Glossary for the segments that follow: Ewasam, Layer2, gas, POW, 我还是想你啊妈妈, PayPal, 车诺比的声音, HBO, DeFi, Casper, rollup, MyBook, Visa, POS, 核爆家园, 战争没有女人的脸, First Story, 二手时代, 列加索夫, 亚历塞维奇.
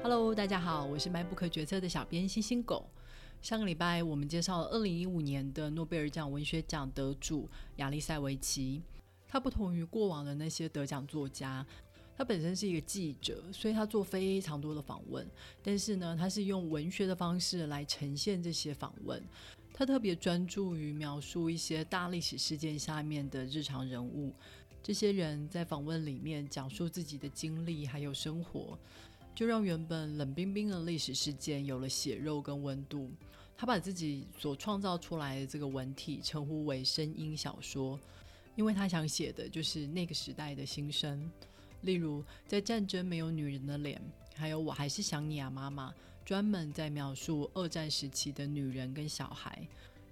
Hello， 大家好，我是麦不可决策的小编星星狗。上个礼拜我们介绍了2015年的诺贝尔奖文学奖得主亚历塞维奇。他不同于过往的那些得奖作家，他本身是一个记者，所以他做非常多的访问，但是呢，他是用文学的方式来呈现这些访问。他特别专注于描述一些大历史事件下面的日常人物，这些人在访问里面讲述自己的经历还有生活，就让原本冷冰冰的历史事件有了血肉跟温度。他把自己所创造出来的这个文体称呼为声音小说，因为他想写的就是那个时代的心声。例如在《战争没有女人的脸》还有《我还是想你啊妈妈》，专门在描述二战时期的女人跟小孩。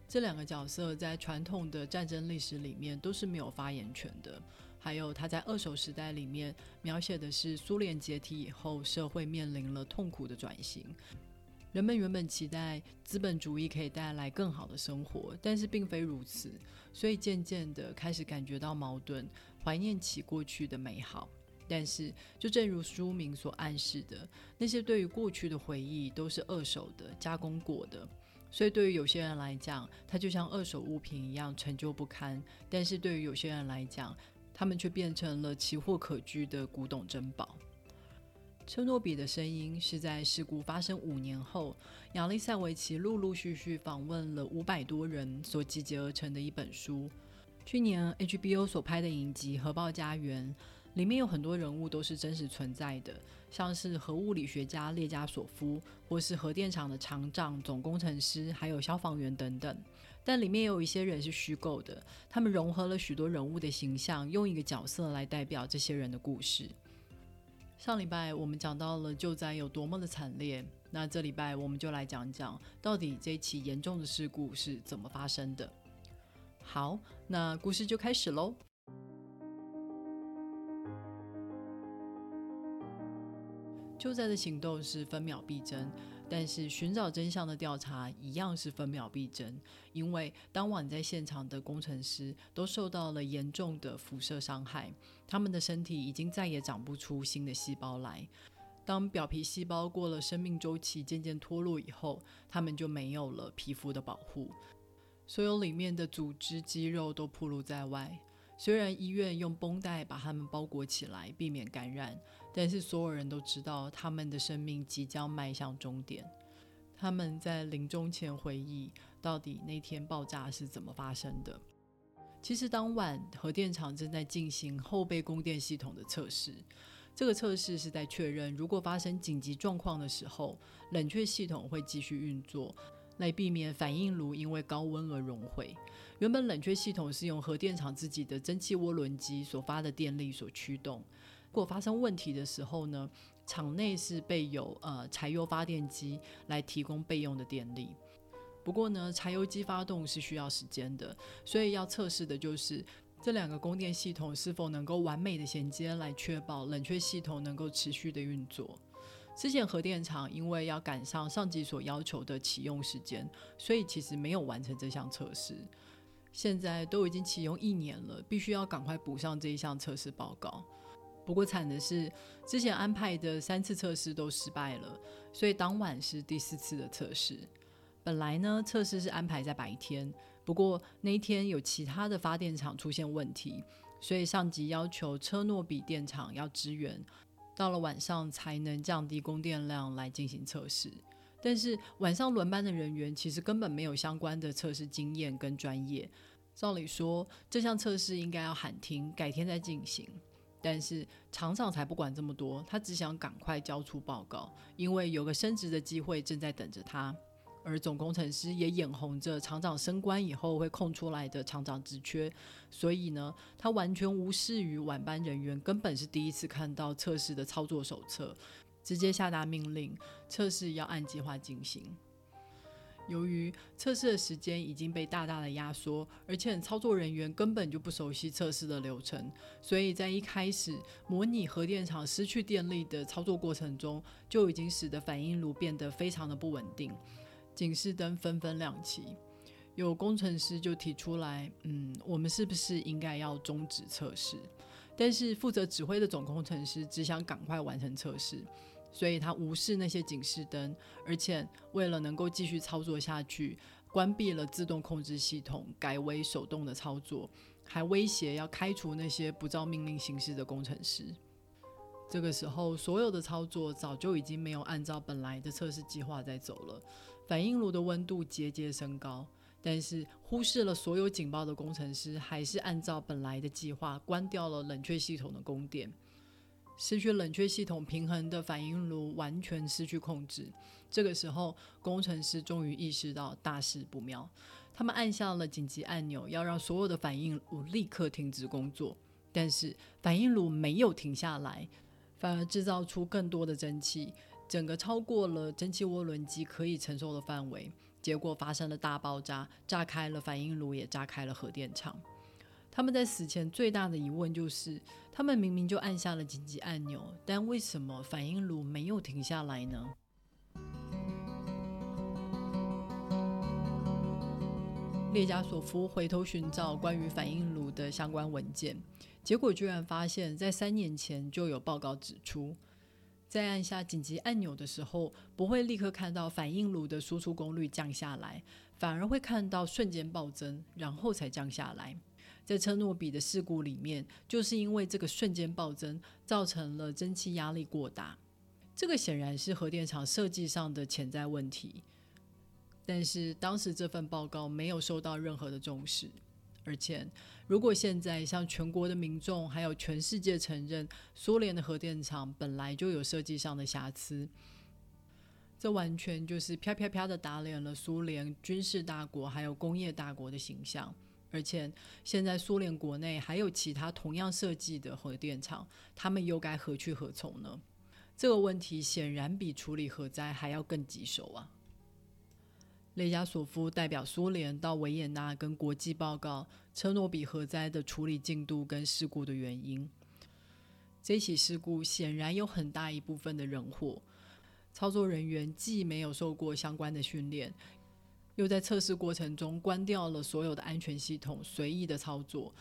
这两个角色在传统的战争历史里面都是没有发言权的。还有他在二手时代里面描写的是苏联解体以后社会面临了痛苦的转型，人们原本期待资本主义可以带来更好的生活，但是并非如此，所以渐渐的开始感觉到矛盾，怀念起过去的美好。但是就正如书名所暗示的，那些对于过去的回忆都是二手的加工过的，所以对于有些人来讲它就像二手物品一样陈旧不堪，但是对于有些人来讲他们却变成了奇货可居的古董珍宝。车诺比的声音是在事故发生5年后，亚历塞维奇陆陆续续访问了500多人所集结而成的一本书。去年 HBO 所拍的影集《核爆家园》里面有很多人物都是真实存在的，像是核物理学家列加索夫，或是核电厂的厂长、总工程师，还有消防员等等。但里面也有一些人是虚构的，他们融合了许多人物的形象，用一个角色来代表这些人的故事。上礼拜我们讲到了救灾有多么的惨烈，那这礼拜我们就来讲讲到底这起严重的事故是怎么发生的。好，那故事就开始咯。救灾的行动是分秒必争，但是寻找真相的调查一样是分秒必争，因为当晚在现场的工程师都受到了严重的辐射伤害，他们的身体已经再也长不出新的细胞来。当表皮细胞过了生命周期渐渐脱落以后，他们就没有了皮肤的保护，所有里面的组织肌肉都暴露在外。虽然医院用绷带把他们包裹起来避免感染，但是所有人都知道他们的生命即将迈向终点。他们在临终前回忆到底那天爆炸是怎么发生的。其实当晚核电厂正在进行后备供电系统的测试，这个测试是在确认如果发生紧急状况的时候，冷却系统会继续运作，来避免反应炉因为高温而熔毁。原本冷却系统是用核电厂自己的蒸汽涡轮机所发的电力所驱动，如果发生问题的时候呢，厂内是备有柴油发电机来提供备用的电力。不过呢，柴油机发动是需要时间的，所以要测试的就是这两个供电系统是否能够完美的衔接，来确保冷却系统能够持续的运作。之前核电厂因为要赶上上级所要求的启用时间，所以其实没有完成这项测试。现在都已经启用1年了，必须要赶快补上这一项测试报告。不过惨的是，之前安排的3次测试都失败了，所以当晚是第4次的测试。本来呢，测试是安排在白天，不过那一天有其他的发电厂出现问题，所以上级要求车诺比电厂要支援，到了晚上才能降低供电量来进行测试。但是晚上轮班的人员其实根本没有相关的测试经验跟专业，照理说这项测试应该要喊停，改天再进行。但是厂长才不管这么多，他只想赶快交出报告，因为有个升职的机会正在等着他。而总工程师也眼红着厂长升官以后会空出来的厂长职缺，所以呢，他完全无视于晚班人员根本是第一次看到测试的操作手册，直接下达命令，测试要按计划进行。由于测试的时间已经被大大的压缩，而且操作人员根本就不熟悉测试的流程，所以在一开始模拟核电厂失去电力的操作过程中，就已经使得反应炉变得非常的不稳定。警示灯纷纷亮起，有工程师就提出来，我们是不是应该要终止测试？但是负责指挥的总工程师只想赶快完成测试，所以他无视那些警示灯，而且为了能够继续操作下去，关闭了自动控制系统，改为手动的操作，还威胁要开除那些不照命令行事的工程师。这个时候所有的操作早就已经没有按照本来的测试计划在走了，反应炉的温度节节升高，但是忽视了所有警报的工程师还是按照本来的计划关掉了冷却系统的供电。失去冷却系统平衡的反应炉完全失去控制，这个时候工程师终于意识到大事不妙，他们按下了紧急按钮，要让所有的反应炉立刻停止工作，但是反应炉没有停下来，反而制造出更多的蒸汽，整个超过了蒸汽涡轮机可以承受的范围，结果发生了大爆炸，炸开了反应炉，也炸开了核电厂。他们在死前最大的疑问就是，他们明明就按下了紧急按钮，但为什么反应炉没有停下来呢？列加索夫回头寻找关于反应炉的相关文件，结果居然发现在3年前就有报告指出，在按下紧急按钮的时候，不会立刻看到反应炉的输出功率降下来，反而会看到瞬间暴增，然后才降下来。在车诺比的事故里面，就是因为这个瞬间暴增造成了蒸汽压力过大，这个显然是核电厂设计上的潜在问题，但是当时这份报告没有受到任何的重视，而且如果现在向全国的民众还有全世界承认苏联的核电厂本来就有设计上的瑕疵，这完全就是啪啪啪的打脸了苏联军事大国还有工业大国的形象。而且现在苏联国内还有其他同样设计的核电厂，他们又该何去何从呢？这个问题显然比处理核灾还要更棘手啊。列加索夫代表苏联到维也纳跟国际报告车诺比核灾的处理进度跟事故的原因。这起事故显然有很大一部分的人祸，操作人员既没有受过相关的训练，又在测试过程中关掉了所有的安全系统，随意的操作，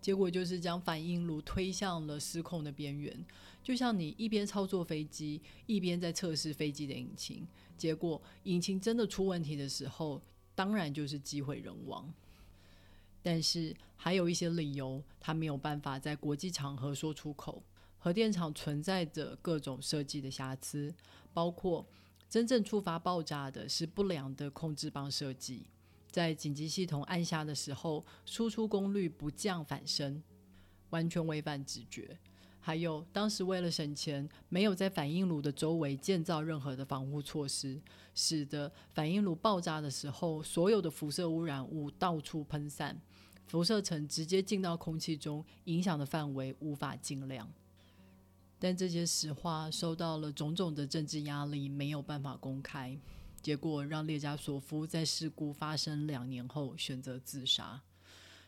结果就是将反应炉推向了失控的边缘。就像你一边操作飞机，一边在测试飞机的引擎，结果引擎真的出问题的时候，当然就是机毁人亡。但是还有一些理由他没有办法在国际场合说出口，核电厂存在着各种设计的瑕疵，包括真正触发爆炸的是不良的控制棒设计，在紧急系统按下的时候，输出功率不降反升，完全违反直觉。还有当时为了省钱，没有在反应炉的周围建造任何的防护措施，使得反应炉爆炸的时候，所有的辐射污染物到处喷散，辐射层直接进到空气中，影响的范围无法尽量。但这些实话受到了种种的政治压力，没有办法公开，结果让列加索夫在事故发生2年后选择自杀。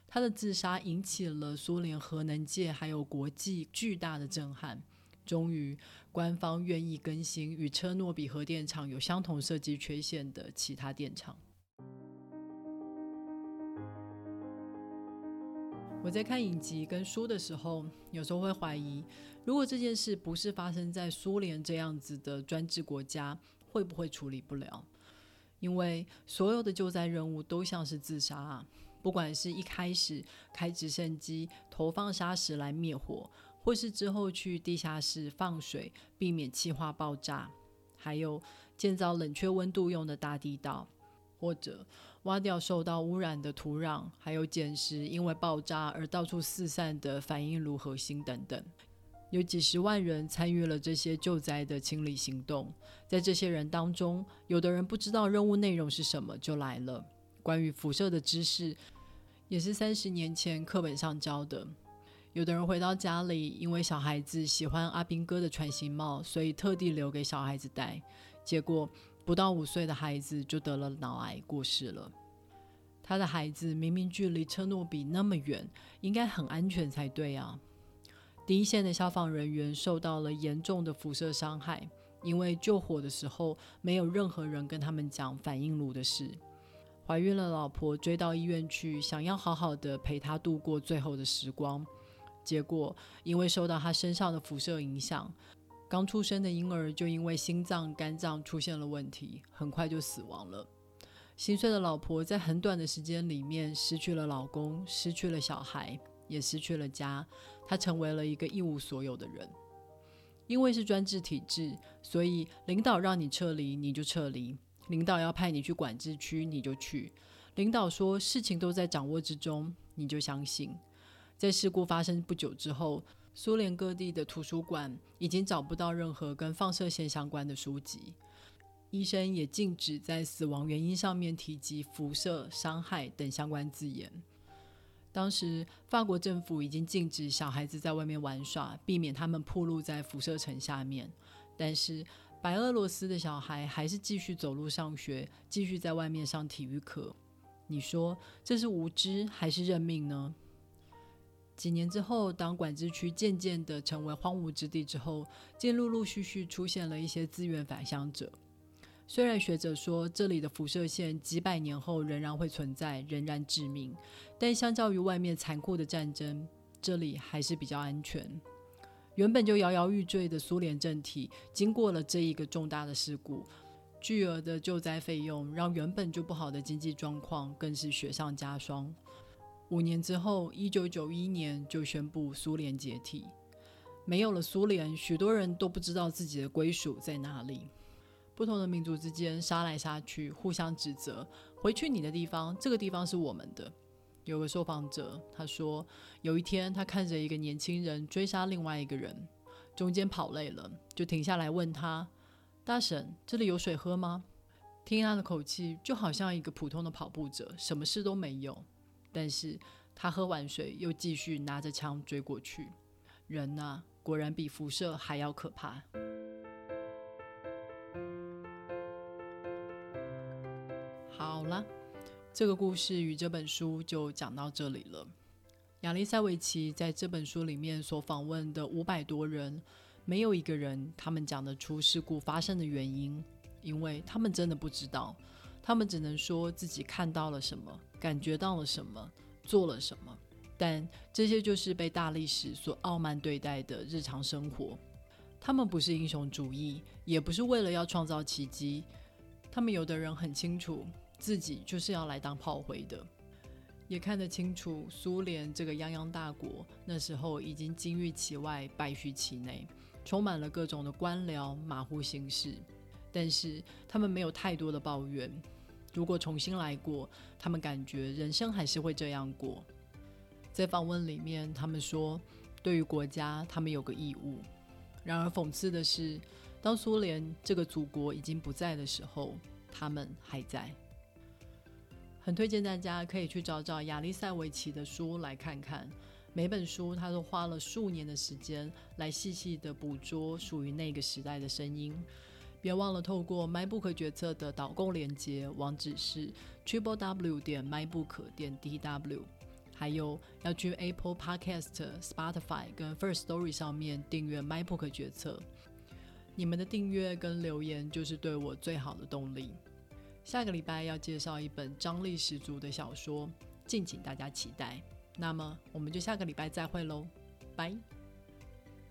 他的自杀引起了苏联核能界还有国际巨大的震撼，终于官方愿意更新与车诺比核电厂有相同设计缺陷的其他电厂。我在看影集跟书的时候，有时候会怀疑，如果这件事不是发生在苏联这样子的专制国家，会不会处理不了？因为所有的救灾任务都像是自杀啊，不管是一开始开直升机投放砂石来灭火，或是之后去地下室放水避免气化爆炸，还有建造冷却温度用的大地道，或者挖掉受到污染的土壤，还有捡拾因为爆炸而到处四散的反应炉核心等等。有几十万人参与了这些救灾的清理行动，在这些人当中，有的人不知道任务内容是什么就来了，关于辐射的知识也是30年前课本上教的。有的人回到家里，因为小孩子喜欢阿兵哥的船型帽，所以特地留给小孩子戴，结果不到5岁的孩子就得了脑癌过世了。他的孩子明明距离车诺比那么远，应该很安全才对啊。第一线的消防人员受到了严重的辐射伤害，因为救火的时候没有任何人跟他们讲反应炉的事。怀孕了老婆追到医院去，想要好好的陪她度过最后的时光，结果因为受到她身上的辐射影响，刚出生的婴儿就因为心脏、肝脏出现了问题，很快就死亡了。心碎的老婆在很短的时间里面失去了老公，失去了小孩，也失去了家，她成为了一个一无所有的人。因为是专制体制，所以领导让你撤离你就撤离，领导要派你去管制区你就去，领导说事情都在掌握之中你就相信。在事故发生不久之后，苏联各地的图书馆已经找不到任何跟放射线相关的书籍，医生也禁止在死亡原因上面提及辐射、伤害等相关字眼。当时法国政府已经禁止小孩子在外面玩耍，避免他们暴露在辐射层下面，但是白俄罗斯的小孩还是继续走路上学，继续在外面上体育课。你说这是无知还是认命呢？几年之后，当管制区渐渐的成为荒芜之地之后，竟陆陆续续出现了一些资源返乡者。虽然学者说这里的辐射线几百年后仍然会存在，仍然致命，但相较于外面残酷的战争，这里还是比较安全。原本就摇摇欲坠的苏联政体，经过了这一个重大的事故，巨额的救灾费用让原本就不好的经济状况更是雪上加霜。5年之后，1991年就宣布苏联解体。没有了苏联，许多人都不知道自己的归属在哪里。不同的民族之间杀来杀去，互相指责，回去你的地方，这个地方是我们的。有个受访者他说，有一天他看着一个年轻人追杀另外一个人，中间跑累了，就停下来问他，大婶，这里有水喝吗？听他的口气就好像一个普通的跑步者，什么事都没有，但是他喝完水又继续拿着枪追过去。人啊，果然比辐射还要可怕。好了，这个故事与这本书就讲到这里了。亚历塞维奇在这本书里面所访问的500多人，没有一个人他们讲得出事故发生的原因，因为他们真的不知道，他们只能说自己看到了什么，感觉到了什么，做了什么，但这些就是被大历史所傲慢对待的日常生活。他们不是英雄主义，也不是为了要创造奇迹，他们有的人很清楚自己就是要来当炮灰的，也看得清楚苏联这个泱泱大国那时候已经金玉其外败絮其内，充满了各种的官僚马虎行事，但是他们没有太多的抱怨。如果重新来过，他们感觉人生还是会这样过。在访问里面他们说，对于国家他们有个义务。然而讽刺的是，当苏联这个祖国已经不在的时候，他们还在。很推荐大家可以去找找亚历塞维奇的书来看看，每本书他都花了数年的时间来细细的捕捉属于那个时代的声音。别忘了透过 MyBook 决策的导购连结，网址是 www.mybook.dw， 还有要去 Apple Podcast、Spotify 跟 First Story 上面订阅 MyBook 决策。你们的订阅跟留言就是对我最好的动力。下个礼拜要介绍一本张力十足的小说，敬请大家期待。那么我们就下个礼拜再会喽，拜。